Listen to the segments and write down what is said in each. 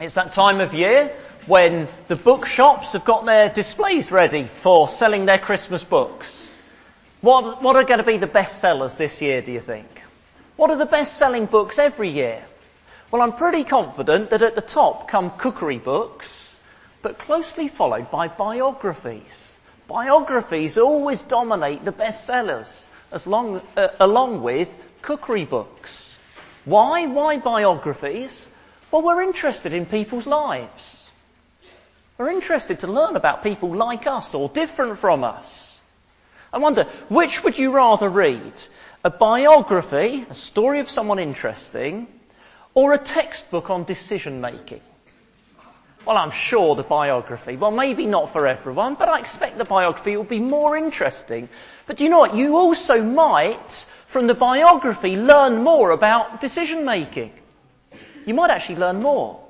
It's that time of year when the bookshops have got their displays ready for selling their Christmas books. What are going to be the best sellers this year, do you think? What are the best selling books every year? Well, I'm pretty confident that at the top come cookery books, but closely followed by biographies. Biographies always dominate the best sellers, along with cookery books. Why? Why biographies? Well, we're interested in people's lives. We're interested to learn about people like us or different from us. I wonder, which would you rather read? A biography, a story of someone interesting, or a textbook on decision making? Well, I'm sure the biography. Well, maybe not for everyone, but I expect the biography will be more interesting. But do you know what? You also might, from the biography, learn more about decision making. You might actually learn more,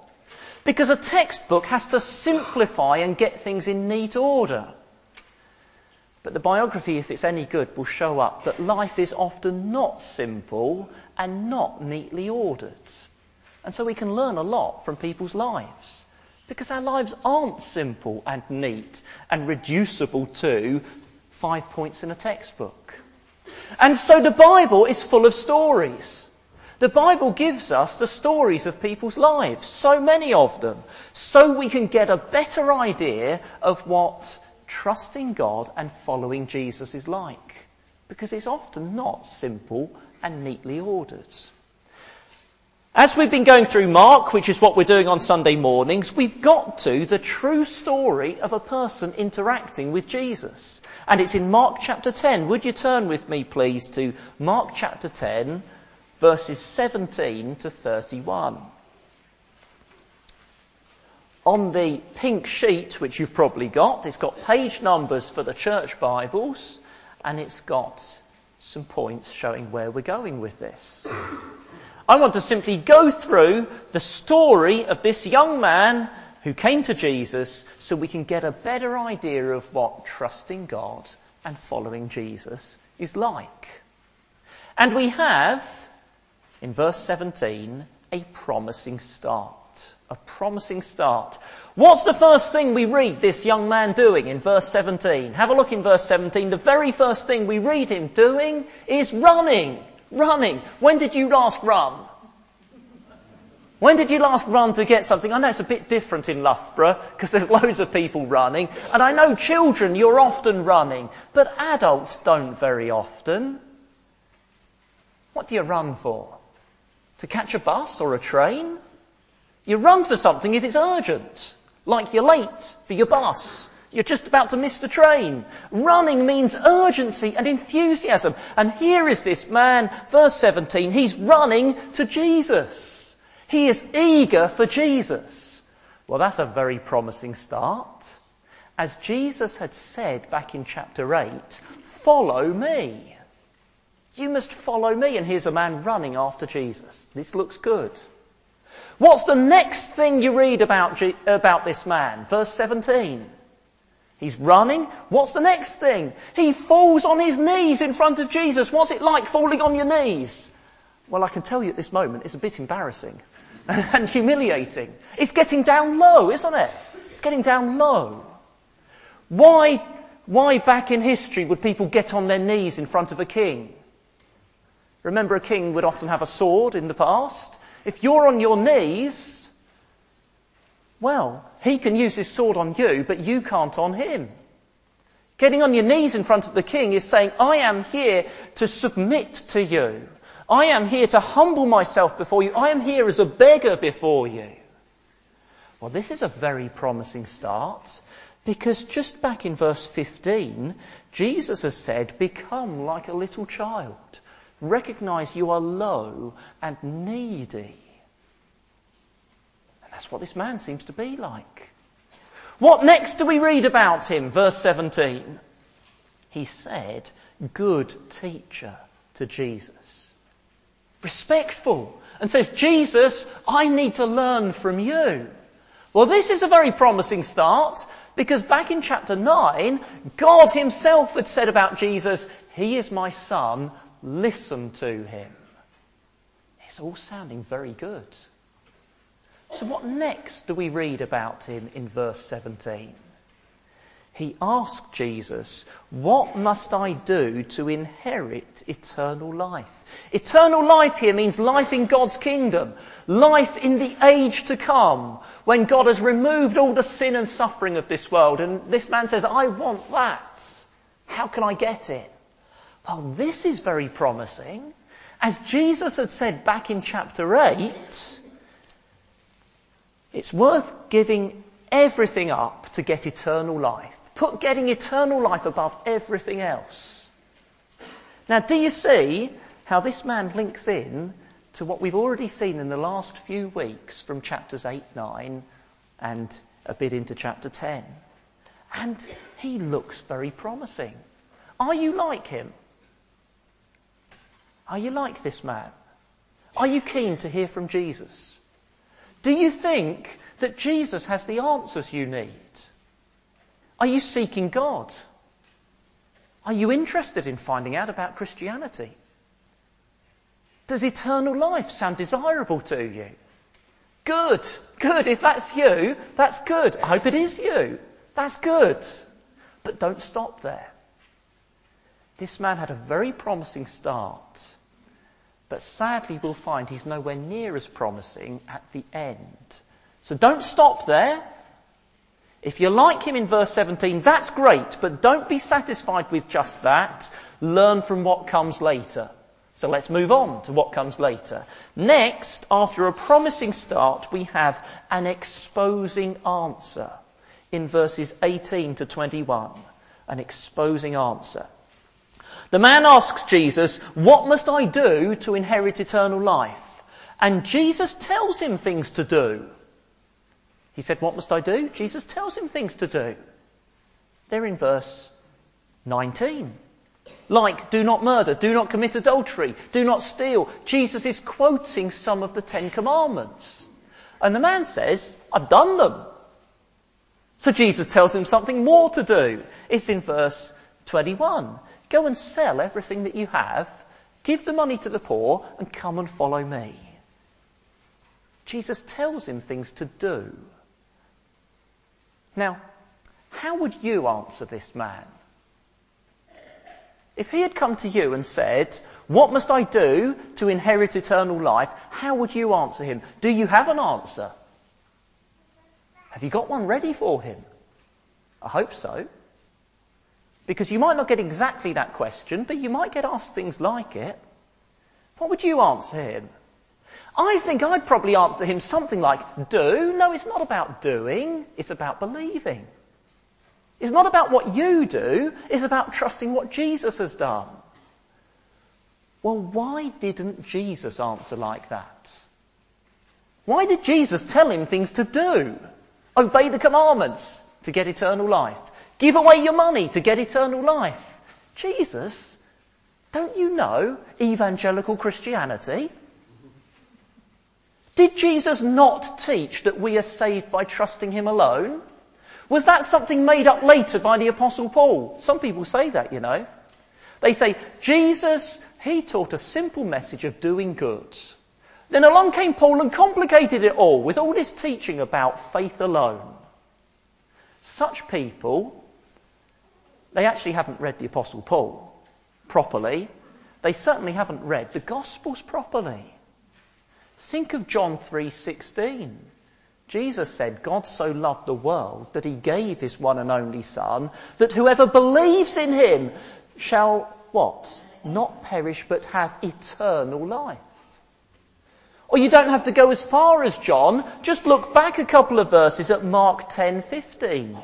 because a textbook has to simplify and get things in neat order. But the biography, if it's any good, will show up that life is often not simple and not neatly ordered. And so we can learn a lot from people's lives, because our lives aren't simple and neat and reducible to 5 points in a textbook. And so the Bible is full of stories. The Bible gives us the stories of people's lives, so many of them, so we can get a better idea of what trusting God and following Jesus is like, because it's often not simple and neatly ordered. As we've been going through Mark, which is what we're doing on Sunday mornings, we've got to the true story of a person interacting with Jesus. And it's in Mark chapter 10. Would you turn with me, please, to Mark chapter 10, verses 17 to 31. On the pink sheet, which you've probably got, it's got page numbers for the church Bibles, and it's got some points showing where we're going with this. I want to simply go through the story of this young man who came to Jesus so we can get a better idea of what trusting God and following Jesus is like. And we have, in verse 17, a promising start. A promising start. What's the first thing we read this young man doing in verse 17? Have a look in verse 17. The very first thing we read him doing is running. Running. When did you last run? When did you last run to get something? I know it's a bit different in Loughborough because there's loads of people running. And I know children, you're often running. But adults don't very often. What do you run for? To catch a bus or a train? You run for something if it's urgent, like you're late for your bus. You're just about to miss the train. Running means urgency and enthusiasm. And here is this man, verse 17, he's running to Jesus. He is eager for Jesus. Well, that's a very promising start. As Jesus had said back in chapter 8, follow me. You must follow me. And here's a man running after Jesus. This looks good. What's the next thing you read about this man? Verse 17. He's running. What's the next thing? He falls on his knees in front of Jesus. What's it like falling on your knees? Well, I can tell you at this moment, it's a bit embarrassing and humiliating. It's getting down low, isn't it? It's getting down low. Why back in history would people get on their knees in front of a king? Remember, a king would often have a sword in the past. If you're on your knees, well, he can use his sword on you, but you can't on him. Getting on your knees in front of the king is saying, I am here to submit to you. I am here to humble myself before you. I am here as a beggar before you. Well, this is a very promising start, because just back in verse 15, Jesus has said, become like a little child. Recognize you are low and needy. And that's what this man seems to be like. What next do we read about him? Verse 17. He said, good teacher to Jesus. Respectful. And says, Jesus, I need to learn from you. Well, this is a very promising start, because back in chapter 9, God himself had said about Jesus, he is my son, listen to him. It's all sounding very good. So what next do we read about him in verse 17? He asked Jesus, what must I do to inherit eternal life? Eternal life here means life in God's kingdom, life in the age to come, when God has removed all the sin and suffering of this world. And this man says, I want that. How can I get it? Well, this is very promising. As Jesus had said back in chapter 8, it's worth giving everything up to get eternal life. Put getting eternal life above everything else. Now, do you see how this man links in to what we've already seen in the last few weeks from chapters 8, 9 and a bit into chapter 10? And he looks very promising. Are you like him? Are you like this man? Are you keen to hear from Jesus? Do you think that Jesus has the answers you need? Are you seeking God? Are you interested in finding out about Christianity? Does eternal life sound desirable to you? Good, good. If that's you, that's good. I hope it is you. That's good. But don't stop there. This man had a very promising start, but sadly we'll find he's nowhere near as promising at the end. So don't stop there. If you're like him in verse 17, that's great, but don't be satisfied with just that. Learn from what comes later. So let's move on to what comes later. Next, after a promising start, we have an exposing answer in verses 18 to 21. An exposing answer. The man asks Jesus, what must I do to inherit eternal life? And Jesus tells him things to do. He said, what must I do? Jesus tells him things to do. They're in verse 19. Like, do not murder, do not commit adultery, do not steal. Jesus is quoting some of the Ten Commandments. And the man says, I've done them. So Jesus tells him something more to do. It's in verse 21. Go and sell everything that you have, give the money to the poor, and come and follow me. Jesus tells him things to do. Now, how would you answer this man? If he had come to you and said, what must I do to inherit eternal life? How would you answer him? Do you have an answer? Have you got one ready for him? I hope so. Because you might not get exactly that question, but you might get asked things like it. What would you answer him? I think I'd probably answer him something like, do? No, it's not about doing, it's about believing. It's not about what you do, it's about trusting what Jesus has done. Well, why didn't Jesus answer like that? Why did Jesus tell him things to do? Obey the commandments to get eternal life. Give away your money to get eternal life. Jesus, don't you know evangelical Christianity? Did Jesus not teach that we are saved by trusting him alone? Was that something made up later by the Apostle Paul? Some people say that, you know. They say, Jesus, he taught a simple message of doing good. Then along came Paul and complicated it all with all this teaching about faith alone. Such people, they actually haven't read the Apostle Paul properly. They certainly haven't read the Gospels properly. Think of John 3:16. Jesus said, God so loved the world that he gave his one and only son, that whoever believes in him shall, what? Not perish, but have eternal life. Or you don't have to go as far as John. Just look back a couple of verses at Mark 10:15.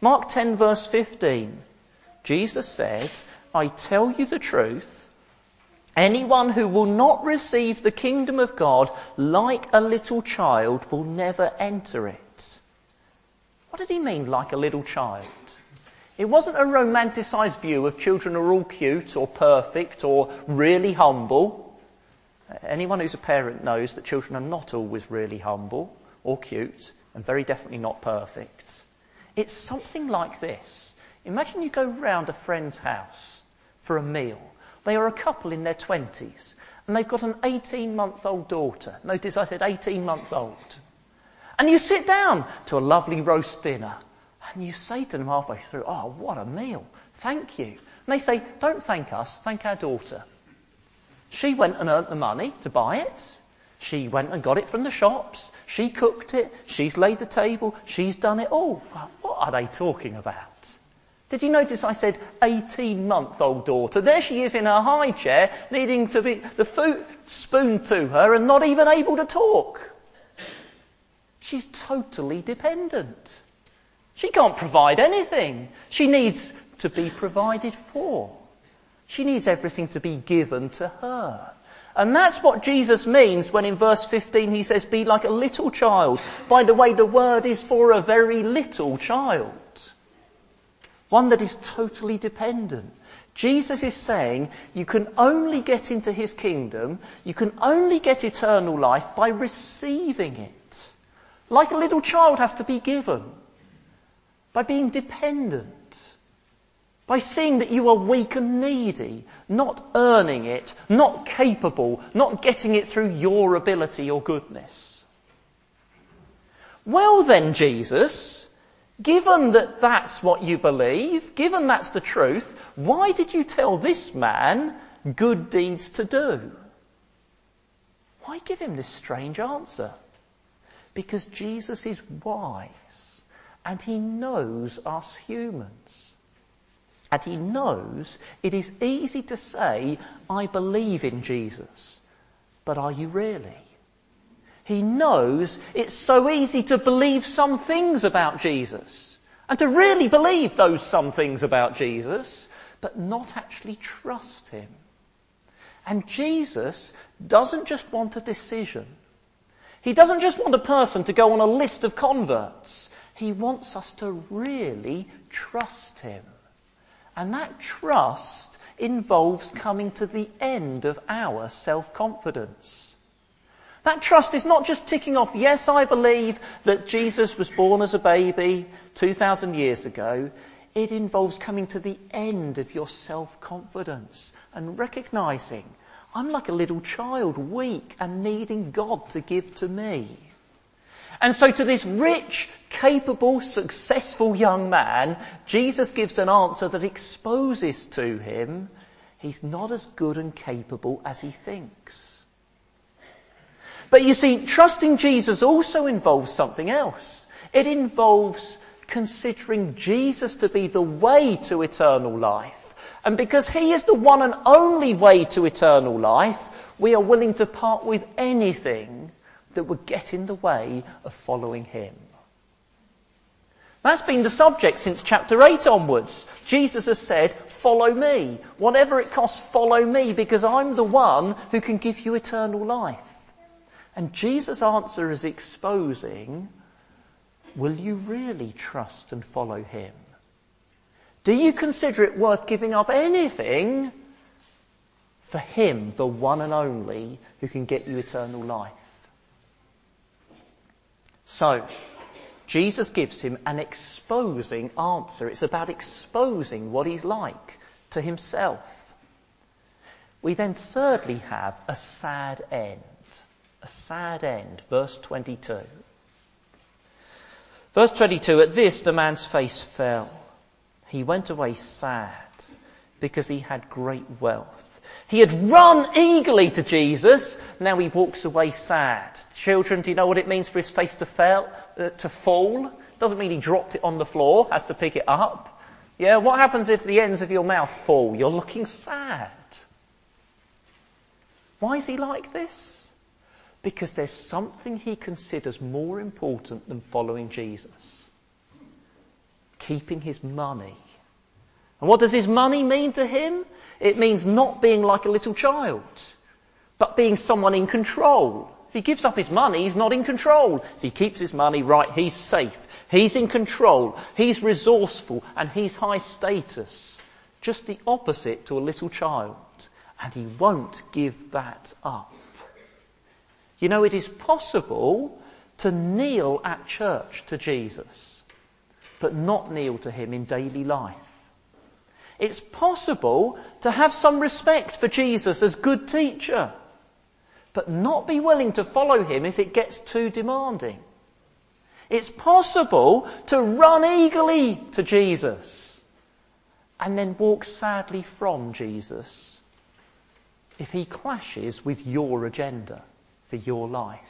Mark 10 verse 15. Jesus said, I tell you the truth, anyone who will not receive the kingdom of God like a little child will never enter it. What did he mean, like a little child? It wasn't a romanticised view of children are all cute or perfect or really humble. Anyone who's a parent knows that children are not always really humble or cute and very definitely not perfect. It's something like this. Imagine you go round a friend's house for a meal. They are a couple in their 20s, and they've got an 18-month-old daughter. Notice I said 18-month-old. And you sit down to a lovely roast dinner and you say to them halfway through, oh, what a meal, thank you. And they say, don't thank us, thank our daughter. She went and earned the money to buy it. She went and got it from the shops. She cooked it. She's laid the table. She's done it all. Well, what are they talking about? Did you notice I said 18-month-old daughter? There she is in her high chair, needing to be the food spooned to her and not even able to talk. She's totally dependent. She can't provide anything. She needs to be provided for. She needs everything to be given to her. And that's what Jesus means when in verse 15 he says, be like a little child. By the way, the word is for a very little child. One that is totally dependent. Jesus is saying you can only get into his kingdom, you can only get eternal life by receiving it. Like a little child has to be given. By being dependent. By seeing that you are weak and needy, not earning it, not capable, not getting it through your ability or goodness. Well then, Jesus, given that that's what you believe, given that's the truth, why did you tell this man good deeds to do? Why give him this strange answer? Because Jesus is wise and he knows us humans. And he knows it is easy to say, I believe in Jesus. But are you really? He knows it's so easy to believe some things about Jesus. And to really believe those some things about Jesus, but not actually trust him. And Jesus doesn't just want a decision. He doesn't just want a person to go on a list of converts. He wants us to really trust him. And that trust involves coming to the end of our self-confidence. That trust is not just ticking off, yes, I believe that Jesus was born as a baby 2,000 years ago. It involves coming to the end of your self-confidence and recognising, I'm like a little child, weak and needing God to give to me. And so to this rich, capable, successful young man, Jesus gives an answer that exposes to him, he's not as good and capable as he thinks. But you see, trusting Jesus also involves something else. It involves considering Jesus to be the way to eternal life. And because he is the one and only way to eternal life, we are willing to part with anything that would get in the way of following him. That's been the subject since chapter 8 onwards. Jesus has said, follow me. Whatever it costs, follow me, because I'm the one who can give you eternal life. And Jesus' answer is exposing, will you really trust and follow him? Do you consider it worth giving up anything for him, the one and only, who can get you eternal life? So, Jesus gives him an exposing answer. It's about exposing what he's like to himself. We then thirdly have a sad end. A sad end. Verse 22. Verse 22, at this the man's face fell. He went away sad because he had great wealth. He had run eagerly to Jesus. Now he walks away sad. Children, do you know what it means for his face to fall? Doesn't mean he dropped it on the floor, has to pick it up. Yeah, what happens if the ends of your mouth fall? You're looking sad. Why is he like this? Because there's something he considers more important than following Jesus. Keeping his money. And what does his money mean to him? It means not being like a little child, but being someone in control. If he gives up his money, he's not in control. If he keeps his money right, he's safe. He's in control. He's resourceful and he's high status. Just the opposite to a little child. And he won't give that up. You know, it is possible to kneel at church to Jesus, but not kneel to him in daily life. It's possible to have some respect for Jesus as good teacher, but not be willing to follow him if it gets too demanding. It's possible to run eagerly to Jesus and then walk sadly from Jesus if he clashes with your agenda for your life.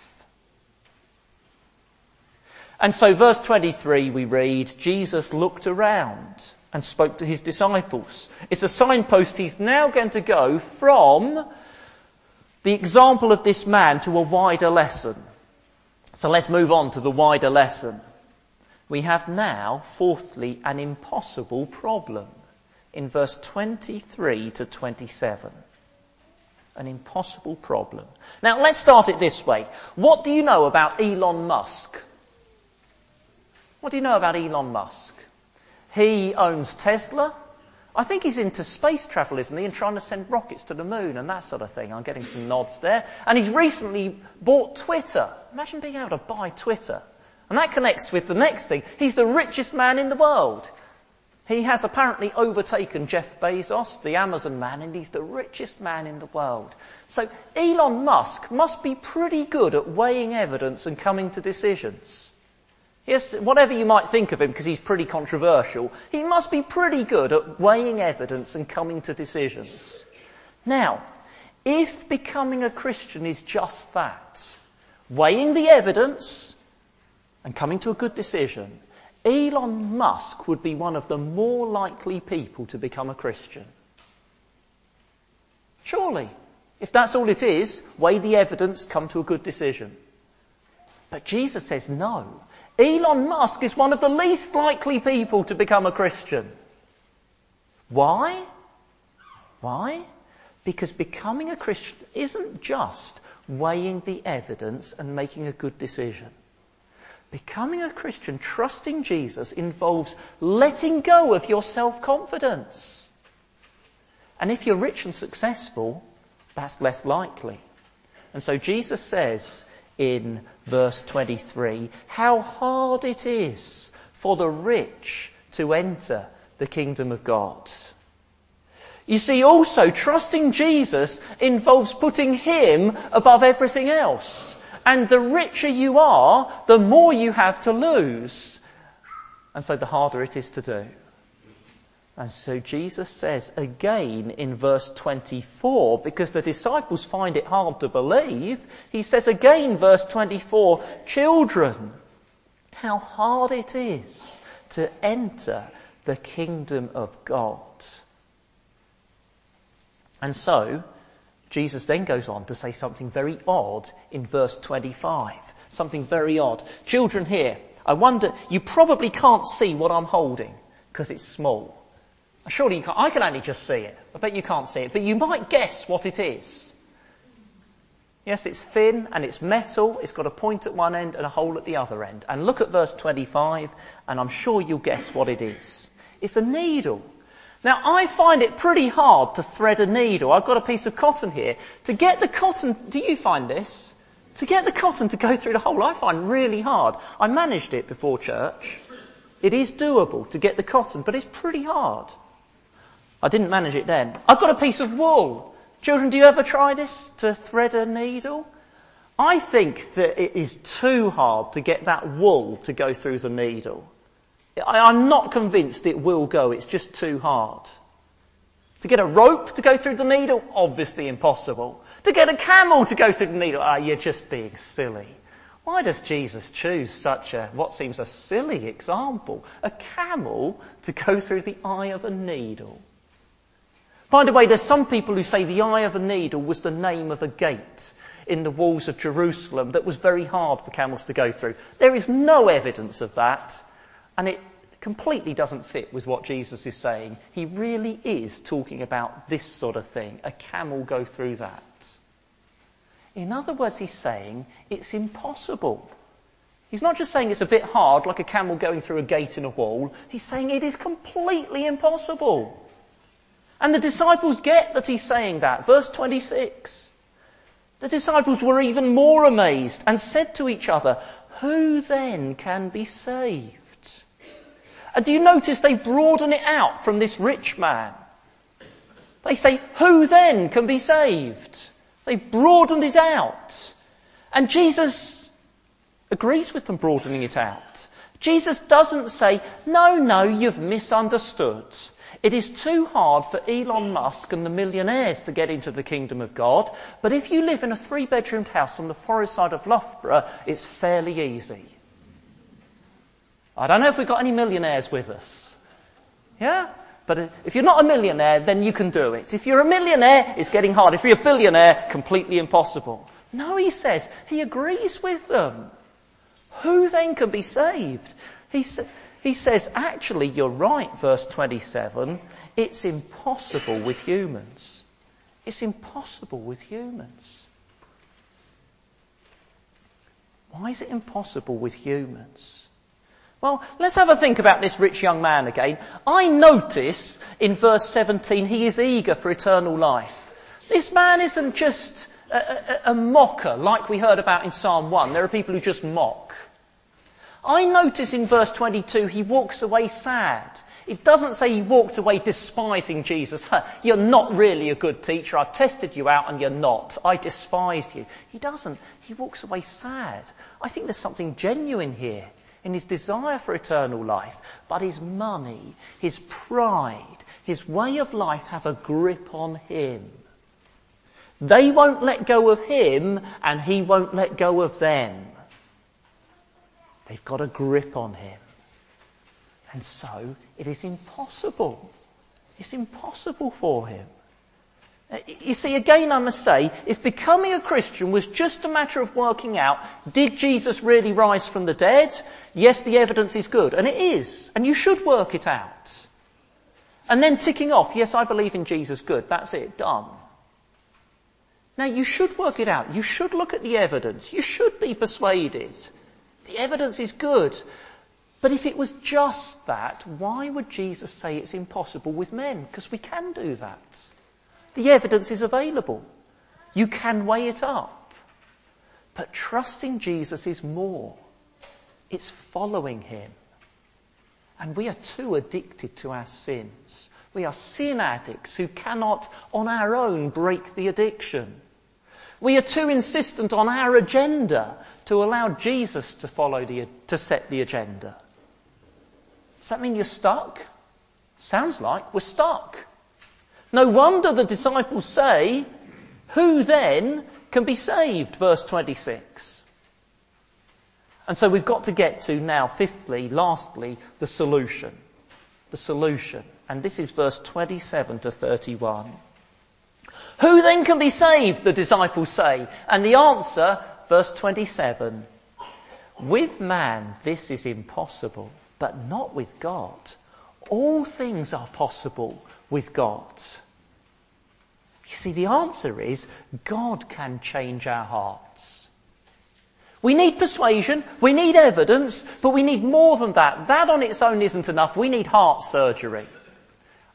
And so verse 23 we read, Jesus looked around and spoke to his disciples. It's a signpost he's now going to go from the example of this man to a wider lesson. So let's move on to the wider lesson. We have now, fourthly, an impossible problem in verse 23 to 27. An impossible problem. Now let's start it this way. What do you know about Elon Musk? What do you know about Elon Musk? He owns Tesla. I think he's into space travel, isn't he, and trying to send rockets to the moon and that sort of thing. I'm getting some nods there. And he's recently bought Twitter. Imagine being able to buy Twitter. And that connects with the next thing. He's the richest man in the world. He has apparently overtaken Jeff Bezos, the Amazon man, and he's the richest man in the world. So Elon Musk must be pretty good at weighing evidence and coming to decisions. Yes, whatever you might think of him, because he's pretty controversial, he must be pretty good at weighing evidence and coming to decisions. Now, if becoming a Christian is just that, weighing the evidence and coming to a good decision, Elon Musk would be one of the more likely people to become a Christian. Surely, if that's all it is, weigh the evidence, come to a good decision. But Jesus says no. Elon Musk is one of the least likely people to become a Christian. Why? Why? Because becoming a Christian isn't just weighing the evidence and making a good decision. Becoming a Christian, trusting Jesus, involves letting go of your self-confidence. And if you're rich and successful, that's less likely. And so Jesus says in verse 23, how hard it is for the rich to enter the kingdom of God. You see, also, trusting Jesus involves putting him above everything else. And the richer you are, the more you have to lose. And so the harder it is to do. And so Jesus says again in verse 24, because the disciples find it hard to believe, he says again, verse 24, children, how hard it is to enter the kingdom of God. And so Jesus then goes on to say something very odd in verse 25. Something very odd. Children here, I wonder, you probably can't see what I'm holding because it's small. Surely you can't. I can only just see it. I bet you can't see it. But you might guess what it is. Yes, it's thin and it's metal. It's got a point at one end and a hole at the other end. And look at verse 25 and I'm sure you'll guess what it is. It's a needle. Now, I find it pretty hard to thread a needle. I've got a piece of cotton here. To get the cotton... Do you find this? To get the cotton to go through the hole, I find really hard. I managed it before church. It is doable to get the cotton, but it's pretty hard. I didn't manage it then. I've got a piece of wool. Children, do you ever try this, to thread a needle? I think that it is too hard to get that wool to go through the needle. I'm not convinced it will go. It's just too hard. To get a rope to go through the needle, obviously impossible. To get a camel to go through the needle, you're just being silly. Why does Jesus choose such a, what seems a silly example? A camel to go through the eye of a needle. By the way, there's some people who say the eye of a needle was the name of a gate in the walls of Jerusalem that was very hard for camels to go through. There is no evidence of that, and it completely doesn't fit with what Jesus is saying. He really is talking about this sort of thing. A camel go through that. In other words, he's saying it's impossible. He's not just saying it's a bit hard, like a camel going through a gate in a wall. He's saying it is completely impossible. And the disciples get that he's saying that. Verse 26. The disciples were even more amazed and said to each other, who then can be saved? And do you notice they broaden it out from this rich man? They say, who then can be saved? They broadened it out. And Jesus agrees with them broadening it out. Jesus doesn't say, no, you've misunderstood. It is too hard for Elon Musk and the millionaires to get into the kingdom of God, but if you live in a 3-bedroomed house on the forest side of Loughborough, it's fairly easy. I don't know if we've got any millionaires with us. Yeah? But if you're not a millionaire, then you can do it. If you're a millionaire, it's getting hard. If you're a billionaire, completely impossible. No, he says, he agrees with them. Who then can be saved? He says, actually, you're right, verse 27, it's impossible with humans. It's impossible with humans. Why is it impossible with humans? Well, let's have a think about this rich young man again. I notice in verse 17 he is eager for eternal life. This man isn't just a mocker like we heard about in Psalm 1. There are people who just mock. I notice in verse 22 he walks away sad. It doesn't say he walked away despising Jesus. You're not really a good teacher. I've tested you out and you're not. I despise you. He doesn't. He walks away sad. I think there's something genuine here in his desire for eternal life, but his money, his pride, his way of life have a grip on him. They won't let go of him, and he won't let go of them. They've got a grip on him. And so it is impossible. It's impossible for him. You see, again, I must say, if becoming a Christian was just a matter of working out, did Jesus really rise from the dead? Yes, the evidence is good, and it is, and you should work it out. And then ticking off, yes, I believe in Jesus, good, that's it, done. Now, you should work it out. You should look at the evidence. You should be persuaded. The evidence is good. But if it was just that, why would Jesus say it's impossible with men? Because we can do that. The evidence is available. You can weigh it up. But trusting Jesus is more. It's following him. And we are too addicted to our sins. We are sin addicts who cannot on our own break the addiction. We are too insistent on our agenda to allow Jesus to set the agenda. Does that mean you're stuck? Sounds like we're stuck. No wonder the disciples say, who then can be saved? Verse 26. And so we've got to get to now, lastly, the solution. The solution. And this is verse 27 to 31. Who then can be saved? The disciples say. And the answer, verse 27. With man this is impossible, but not with God. All things are possible with God. You see, the answer is God can change our hearts. We need persuasion, we need evidence, but we need more than that. That on its own isn't enough. We need heart surgery.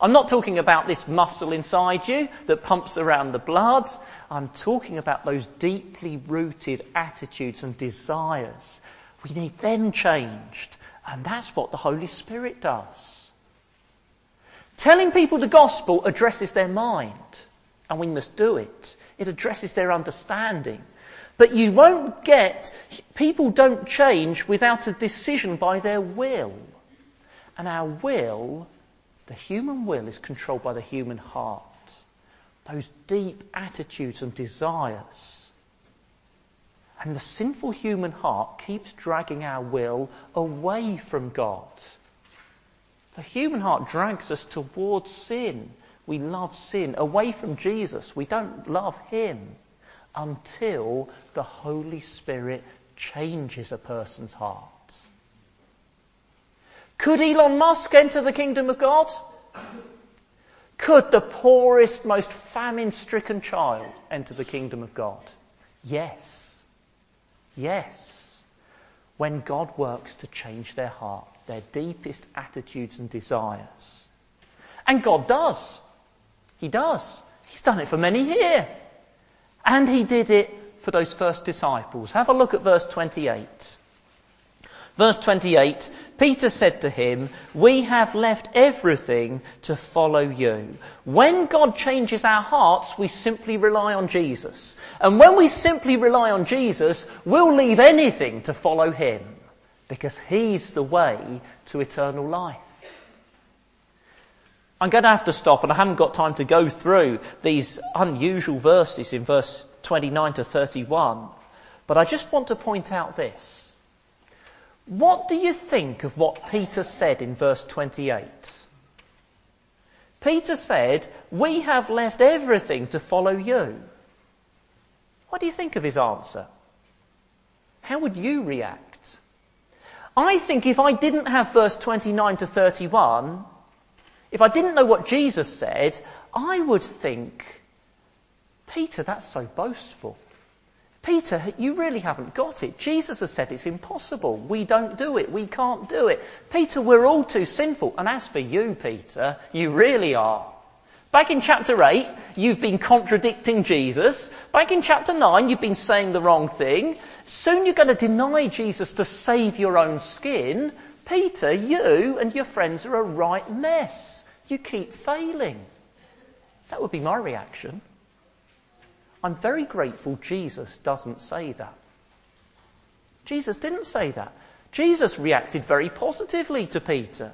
I'm not talking about this muscle inside you that pumps around the blood. I'm talking about those deeply rooted attitudes and desires. We need them changed. And that's what the Holy Spirit does. Telling people the gospel addresses their mind, and we must do it. It addresses their understanding. But you won't get, people don't change without a decision by their will. And our will, the human will, is controlled by the human heart. Those deep attitudes and desires. And the sinful human heart keeps dragging our will away from God. The human heart drags us towards sin. We love sin. Away from Jesus, we don't love him until the Holy Spirit changes a person's heart. Could Elon Musk enter the kingdom of God? Could the poorest, most famine-stricken child enter the kingdom of God? Yes. Yes. When God works to change their heart, their deepest attitudes and desires. And God does. He does. He's done it for many here. And he did it for those first disciples. Have a look at verse 28. Verse 28, Peter said to him, "We have left everything to follow you." When God changes our hearts, we simply rely on Jesus. And when we simply rely on Jesus, we'll leave anything to follow him, because he's the way to eternal life. I'm going to have to stop, and I haven't got time to go through these unusual verses in verse 29 to 31. But I just want to point out this. What do you think of what Peter said in verse 28? Peter said, "We have left everything to follow you." What do you think of his answer? How would you react? I think if I didn't have verse 29 to 31, if I didn't know what Jesus said, I would think, "Peter, that's so boastful. Peter, you really haven't got it. Jesus has said it's impossible. We don't do it. We can't do it. Peter, we're all too sinful. And as for you, Peter, you really are. Back in chapter 8, you've been contradicting Jesus. Back in chapter 9, you've been saying the wrong thing. Soon you're going to deny Jesus to save your own skin. Peter, you and your friends are a right mess. You keep failing." That would be my reaction. I'm very grateful Jesus doesn't say that. Jesus didn't say that. Jesus reacted very positively to Peter.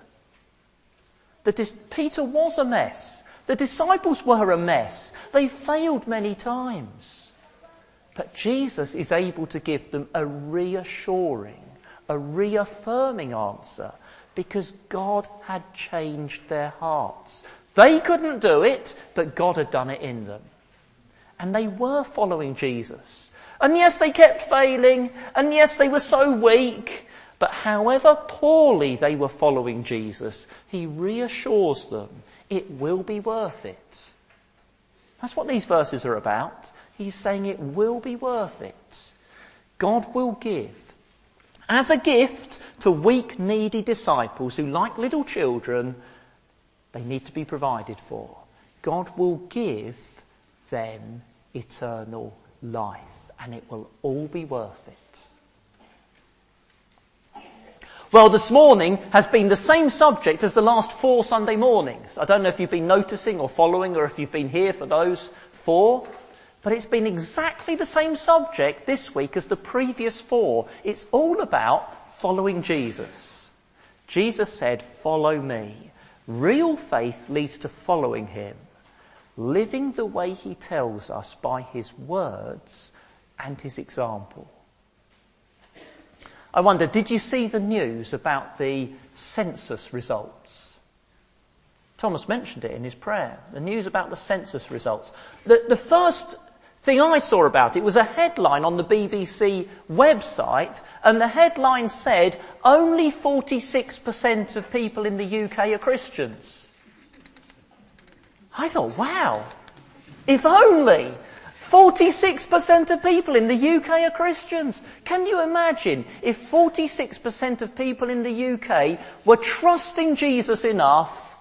Peter was a mess. The disciples were a mess. They failed many times. But Jesus is able to give them a reassuring, a reaffirming answer, because God had changed their hearts. They couldn't do it, but God had done it in them. And they were following Jesus. And yes, they kept failing. And yes, they were so weak. But however poorly they were following Jesus, he reassures them, it will be worth it. That's what these verses are about. He's saying it will be worth it. God will give, as a gift, to weak, needy disciples who, like little children, they need to be provided for. God will give them eternal life, and it will all be worth it. Well, this morning has been the same subject as the last 4 Sunday mornings. I don't know if you've been noticing or following, or if you've been here for those 4, but it's been exactly the same subject this week as the previous 4. It's all about following Jesus. Jesus said, "Follow me." Real faith leads to following him, living the way he tells us by his words and his example. I wonder, did you see the news about the census results? Thomas mentioned it in his prayer, the news about the census results. The first thing I saw about it was a headline on the BBC website, and the headline said, "Only 46% of people in the UK are Christians." I thought, wow, if only 46% of people in the UK are Christians. Can you imagine if 46% of people in the UK were trusting Jesus enough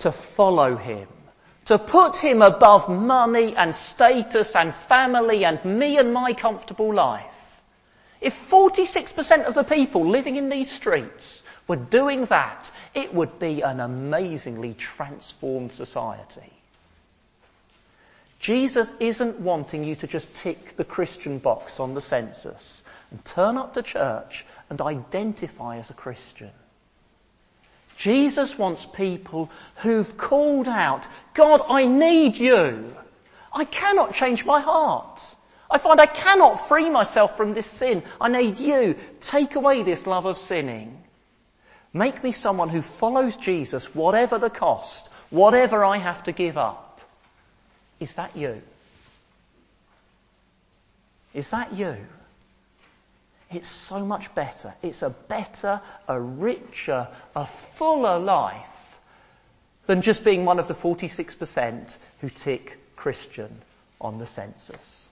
to follow him, to put him above money and status and family and me and my comfortable life? If 46% of the people living in these streets were doing that, it would be an amazingly transformed society. Jesus isn't wanting you to just tick the Christian box on the census and turn up to church and identify as a Christian. Jesus wants people who've called out, "God, I need you. I cannot change my heart. I find I cannot free myself from this sin. I need you. Take away this love of sinning. Make me someone who follows Jesus, whatever the cost, whatever I have to give up." Is that you? Is that you? It's so much better. It's a better, a richer, a fuller life than just being one of the 46% who tick Christian on the census.